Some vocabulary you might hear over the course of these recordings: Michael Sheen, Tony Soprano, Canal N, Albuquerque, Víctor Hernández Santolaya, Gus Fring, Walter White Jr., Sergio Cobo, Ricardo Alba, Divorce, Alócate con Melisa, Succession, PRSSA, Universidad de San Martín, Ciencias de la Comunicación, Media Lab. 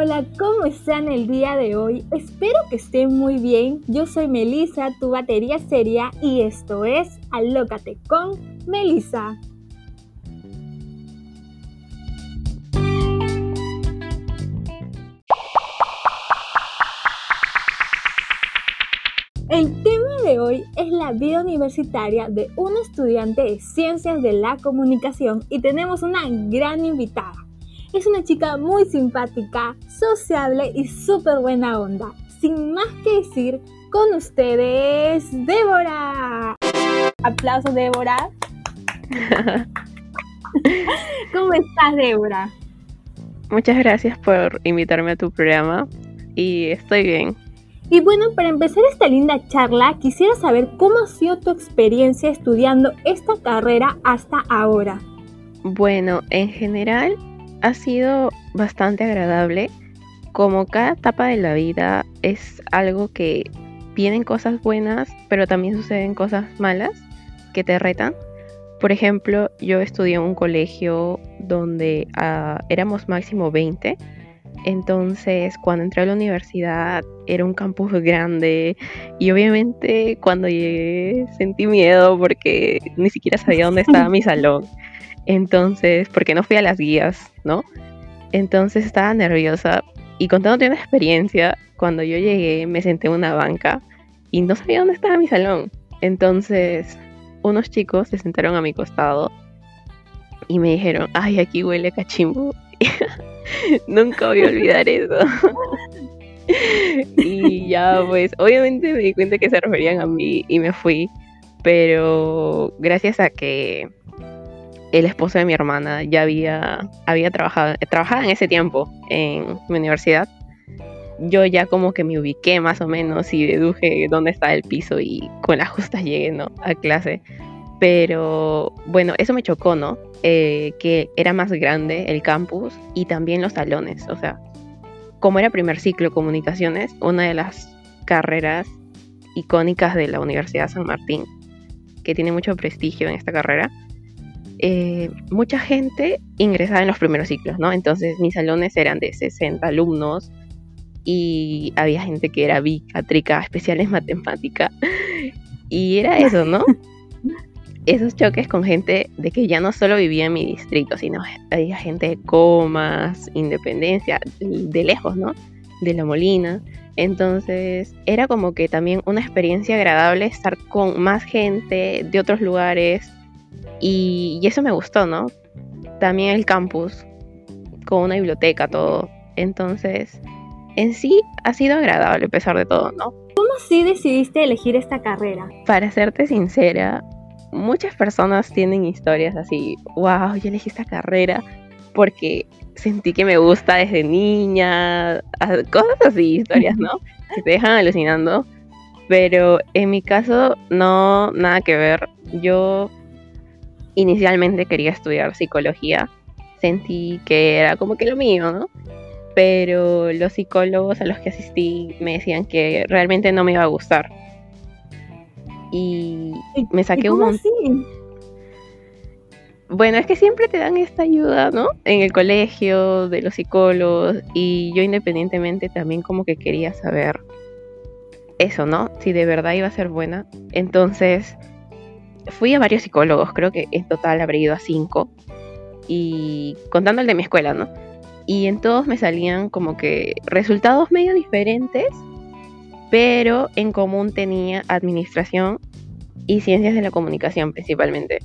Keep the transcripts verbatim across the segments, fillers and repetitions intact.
hola, ¿cómo están el día de hoy? Espero que estén muy bien. Yo soy Melisa, tu batería seria, y esto es Alócate con Melisa. El tema de hoy es la vida universitaria de un estudiante de Ciencias de la Comunicación y tenemos una gran invitada. Es una chica muy simpática, sociable y súper buena onda. Sin más que decir, con ustedes, Débora. Aplausos, Débora. ¿Cómo estás, Débora? Muchas gracias por invitarme a tu programa y estoy bien. Y bueno, para empezar esta linda charla, quisiera saber cómo ha sido tu experiencia estudiando esta carrera hasta ahora. Bueno, en general ha sido bastante agradable. Como cada etapa de la vida es algo que vienen cosas buenas, pero también suceden cosas malas que te retan. Por ejemplo, yo estudié en un colegio donde uh, éramos máximo veinte. Entonces, cuando entré a la universidad era un campus grande y obviamente cuando llegué sentí miedo porque ni siquiera sabía dónde estaba mi salón. Entonces, porque no fui a las guías, ¿no? Entonces estaba nerviosa y contándote una experiencia, cuando yo llegué me senté en una banca y no sabía dónde estaba mi salón. Entonces, unos chicos se sentaron a mi costado y me dijeron, ay, aquí huele a cachimbo. Nunca voy a olvidar eso. Y ya pues, obviamente me di cuenta que se referían a mí y me fui. Pero gracias a que el esposo de mi hermana ya había, había trabajado, trabajaba en ese tiempo en mi universidad, yo ya como que me ubiqué más o menos y deduje dónde estaba el piso y con las justas llegué, ¿no?, a clase. Pero bueno, eso me chocó, ¿no? Eh, que era más grande el campus y también los salones. O sea, como era primer ciclo comunicaciones, una de las carreras icónicas de la Universidad de San Martín, que tiene mucho prestigio en esta carrera, eh, mucha gente ingresaba en los primeros ciclos, ¿no? Entonces mis salones eran de sesenta alumnos y había gente que era bica, trica, especial en matemática. Y era eso, ¿no? Esos choques con gente de que ya no solo vivía en mi distrito, sino había gente de Comas, Independencia, de lejos, ¿no? De La Molina. Entonces, era como que también una experiencia agradable estar con más gente de otros lugares. Y, y eso me gustó, ¿no? También el campus, con una biblioteca, todo. Entonces, en sí ha sido agradable a pesar de todo, ¿no? ¿Cómo sí decidiste elegir esta carrera? Para serte sincera, muchas personas tienen historias así, wow, yo elegí esta carrera porque sentí que me gusta desde niña, cosas así, historias, ¿no? Que te dejan alucinando, pero en mi caso no, nada que ver. Yo inicialmente quería estudiar psicología, sentí que era como que lo mío, ¿no? Pero los psicólogos a los que asistí me decían que realmente no me iba a gustar. Y me saqué un montón. Bueno, es que siempre te dan esta ayuda, ¿no? En el colegio, de los psicólogos. Y yo independientemente también como que quería saber eso, ¿no? Si de verdad iba a ser buena. Entonces fui a varios psicólogos, creo que en total habré ido a cinco, y contando el de mi escuela, ¿no? Y en todos me salían como que resultados medio diferentes, pero en común tenía administración y ciencias de la comunicación principalmente.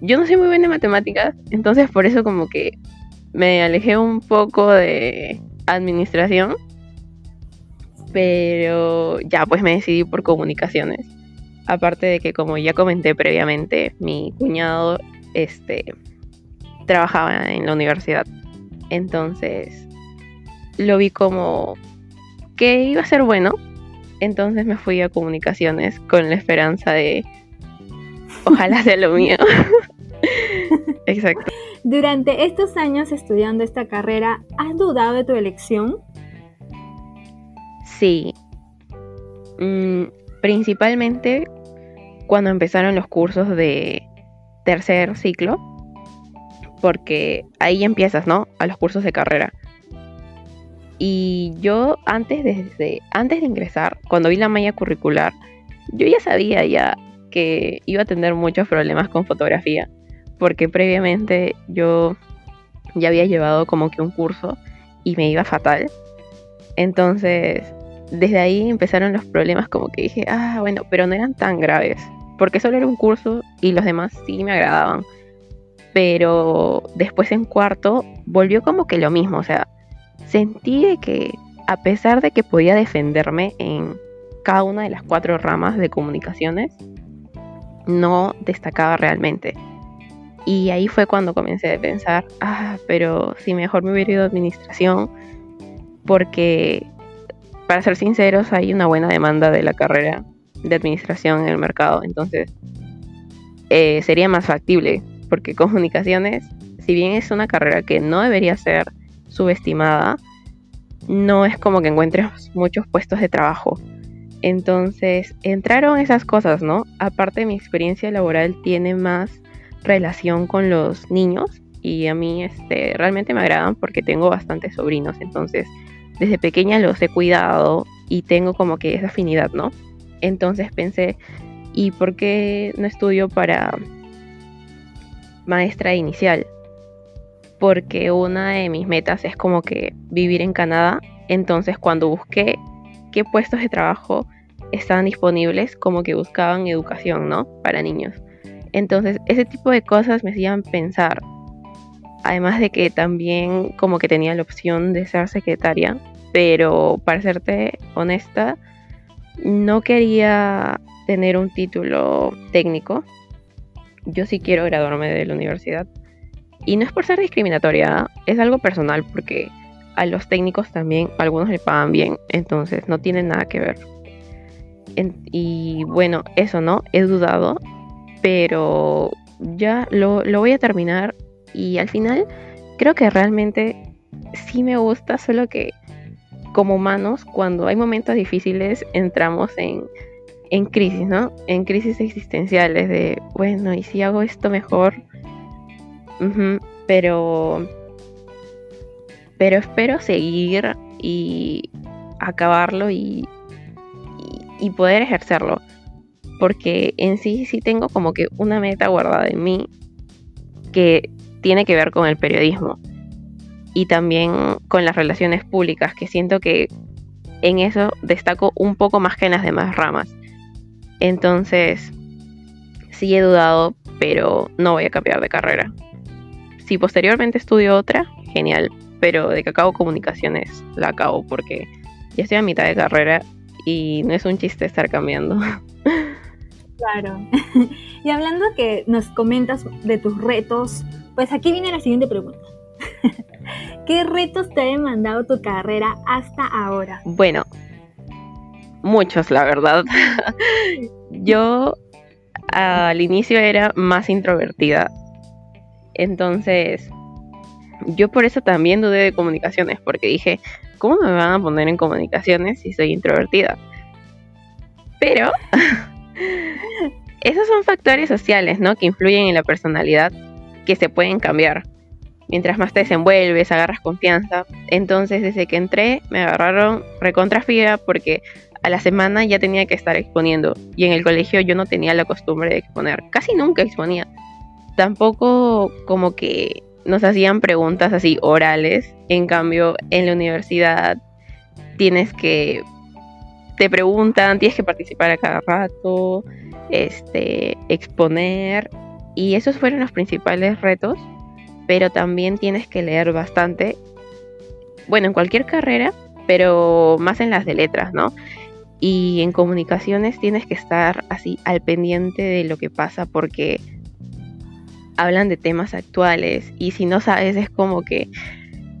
Yo no soy muy buena en matemáticas, entonces por eso como que me alejé un poco de administración, pero ya pues me decidí por comunicaciones. Aparte de que, como ya comenté previamente, mi cuñado este, trabajaba en la universidad, entonces lo vi como que iba a ser bueno. Entonces me fui a comunicaciones con la esperanza de ojalá sea lo mío. Exacto. Durante estos años estudiando esta carrera, ¿has dudado de tu elección? Sí, mm, principalmente cuando empezaron los cursos de tercer ciclo, porque ahí empiezas, ¿no?, a los cursos de carrera. Y yo antes, desde, antes de ingresar, cuando vi la malla curricular, yo ya sabía ya que iba a tener muchos problemas con fotografía, porque previamente yo ya había llevado como que un curso y me iba fatal. Entonces, desde ahí empezaron los problemas, como que dije, ah, bueno, pero no eran tan graves, porque solo era un curso y los demás sí me agradaban. Pero después en cuarto volvió como que lo mismo, o sea, sentí que a pesar de que podía defenderme en cada una de las cuatro ramas de comunicaciones, no destacaba realmente. Y ahí fue cuando comencé a pensar, ah, pero si mejor me hubiera ido a administración, porque para ser sinceros hay una buena demanda de la carrera de administración en el mercado, entonces eh, sería más factible, porque comunicaciones, si bien es una carrera que no debería ser subestimada, no es como que encuentres muchos puestos de trabajo. Entonces entraron esas cosas, ¿no? Aparte, mi experiencia laboral tiene más relación con los niños y a mí este, realmente me agradan porque tengo bastantes sobrinos, entonces desde pequeña los he cuidado y tengo como que esa afinidad, ¿no? Entonces pensé, ¿y por qué no estudio para maestra inicial? Porque una de mis metas es como que vivir en Canadá. Entonces cuando busqué qué puestos de trabajo estaban disponibles, como que buscaban educación, ¿no? Para niños. Entonces ese tipo de cosas me hacían pensar. Además de que también como que tenía la opción de ser secretaria, pero para serte honesta, no quería tener un título técnico. Yo sí quiero graduarme de la universidad. Y no es por ser discriminatoria, es algo personal, porque a los técnicos también algunos le pagan bien, entonces no tiene nada que ver. En, y bueno, eso, ¿no? He dudado, pero ya lo, lo voy a terminar y al final creo que realmente sí me gusta, solo que como humanos, cuando hay momentos difíciles, entramos en, en crisis, ¿no? En crisis existenciales de, bueno, ¿y si hago esto mejor? Uh-huh, pero pero espero seguir y acabarlo y, y, y poder ejercerlo, porque en sí sí tengo como que una meta guardada en mí que tiene que ver con el periodismo y también con las relaciones públicas, que siento que en eso destaco un poco más que en las demás ramas. Entonces sí he dudado, pero no voy a cambiar de carrera. Si posteriormente estudio otra, genial, pero de que acabo comunicaciones, la acabo, porque ya estoy a mitad de carrera y no es un chiste estar cambiando. Claro. Y hablando que nos comentas de tus retos, pues aquí viene la siguiente pregunta. ¿Qué retos te ha demandado tu carrera hasta ahora? Bueno, muchos, la verdad. Yo al inicio era más introvertida, entonces yo por eso también dudé de comunicaciones, porque dije, ¿cómo me van a poner en comunicaciones si soy introvertida? Pero esos son factores sociales, ¿no? Que influyen en la personalidad, que se pueden cambiar. Mientras más te desenvuelves, agarras confianza. Entonces desde que entré me agarraron recontra fría, porque a la semana ya tenía que estar exponiendo, y en el colegio yo no tenía la costumbre de exponer, casi nunca exponía. Tampoco como que nos hacían preguntas así orales. En cambio en la universidad tienes que, te preguntan, tienes que participar a cada rato, este, exponer, y esos fueron los principales retos. Pero también tienes que leer bastante, bueno, en cualquier carrera, pero más en las de letras, ¿no? Y en comunicaciones tienes que estar así al pendiente de lo que pasa, porque hablan de temas actuales y si no sabes es como que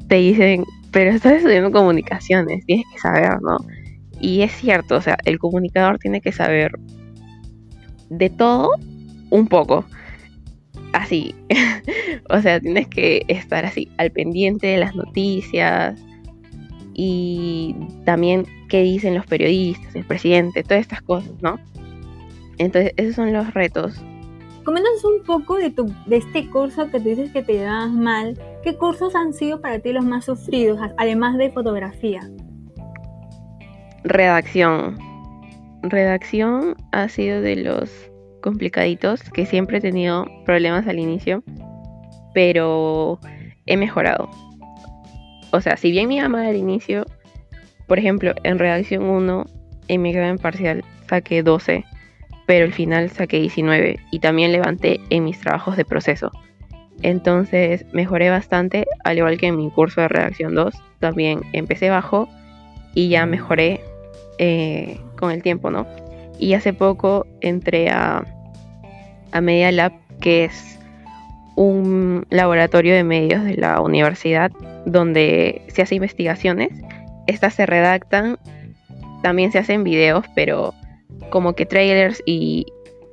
te dicen, pero estás estudiando comunicaciones, tienes que saber, ¿no? Y es cierto, o sea, el comunicador tiene que saber de todo un poco, así. O sea, tienes que estar así al pendiente de las noticias y también qué dicen los periodistas, el presidente, todas estas cosas, ¿no? Entonces esos son los retos coméntanos un poco de, tu, de este curso que tú dices que te llevabas mal. ¿Qué cursos han sido para ti los más sufridos, además de fotografía? Redacción. Redacción ha sido de los complicaditos, que siempre he tenido problemas al inicio, pero he mejorado. O sea, si bien mi mamá al inicio, por ejemplo, en redacción uno, en mi examen parcial saqué doce, pero al final saqué diecinueve y también levanté en mis trabajos de proceso. Entonces mejoré bastante, al igual que en mi curso de redacción dos, también empecé bajo y ya mejoré eh, con el tiempo, ¿no? Y hace poco entré a, a Media Lab, que es un laboratorio de medios de la universidad donde se hace investigaciones. Estas se redactan, también se hacen videos, pero como que trailers y,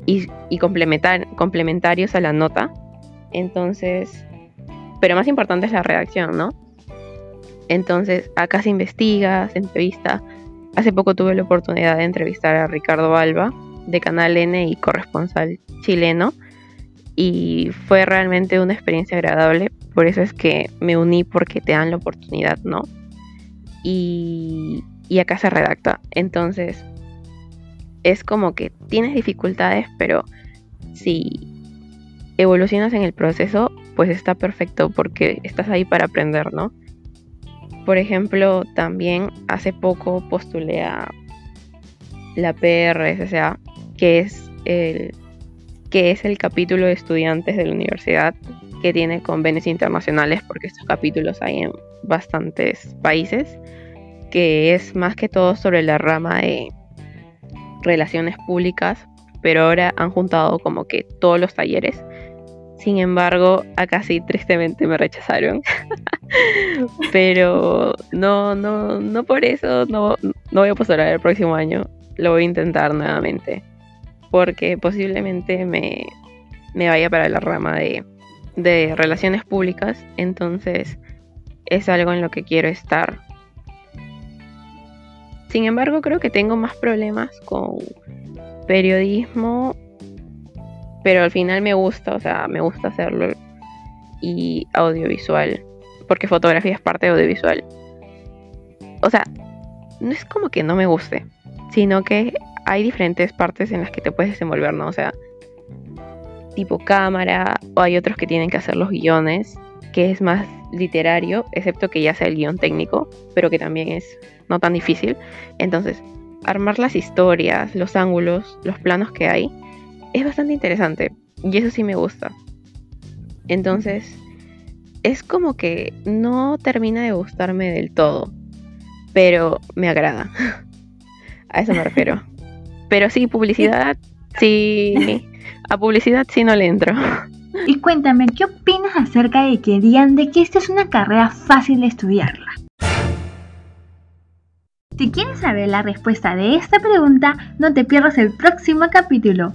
y, y complementar, complementarios a la nota. Entonces, pero más importante es la redacción, ¿no? Entonces, acá se investiga, se entrevista. Hace poco tuve la oportunidad de entrevistar a Ricardo Alba, de Canal N y corresponsal chileno, y fue realmente una experiencia agradable. Por eso es que me uní, porque te dan la oportunidad, ¿no? Y, y acá se redacta. Entonces, es como que tienes dificultades, pero si evolucionas en el proceso, pues está perfecto, porque estás ahí para aprender, ¿no? Por ejemplo, también hace poco postulé a la P R S S A, que es el que es el capítulo de estudiantes de la universidad, que tiene convenios internacionales, porque estos capítulos hay en bastantes países, que es más que todo sobre la rama de relaciones públicas, pero ahora han juntado como que todos los talleres. Sin embargo, acá sí tristemente me rechazaron. Pero no, no, no por eso no, no voy a postular el próximo año. Lo voy a intentar nuevamente, porque posiblemente me, me vaya para la rama de, de relaciones públicas. Entonces es algo en lo que quiero estar. Sin embargo, creo que tengo más problemas con periodismo, pero al final me gusta, o sea, me gusta hacerlo, y audiovisual, porque fotografía es parte de audiovisual. O sea, no es como que no me guste, sino que hay diferentes partes en las que te puedes desenvolver, ¿no? O sea, tipo cámara, o hay otros que tienen que hacer los guiones, que es más literario, excepto que ya sea el guión técnico, pero que también es no tan difícil. Entonces, armar las historias, los ángulos, los planos que hay, es bastante interesante, y eso sí me gusta. Entonces, es como que no termina de gustarme del todo, pero me agrada. A eso me refiero. Pero sí, publicidad, sí. A publicidad sí no le entro. Y cuéntame, ¿qué opinas acerca de que digan de que esta es una carrera fácil de estudiarla? Si quieres saber la respuesta de esta pregunta, no te pierdas el próximo capítulo.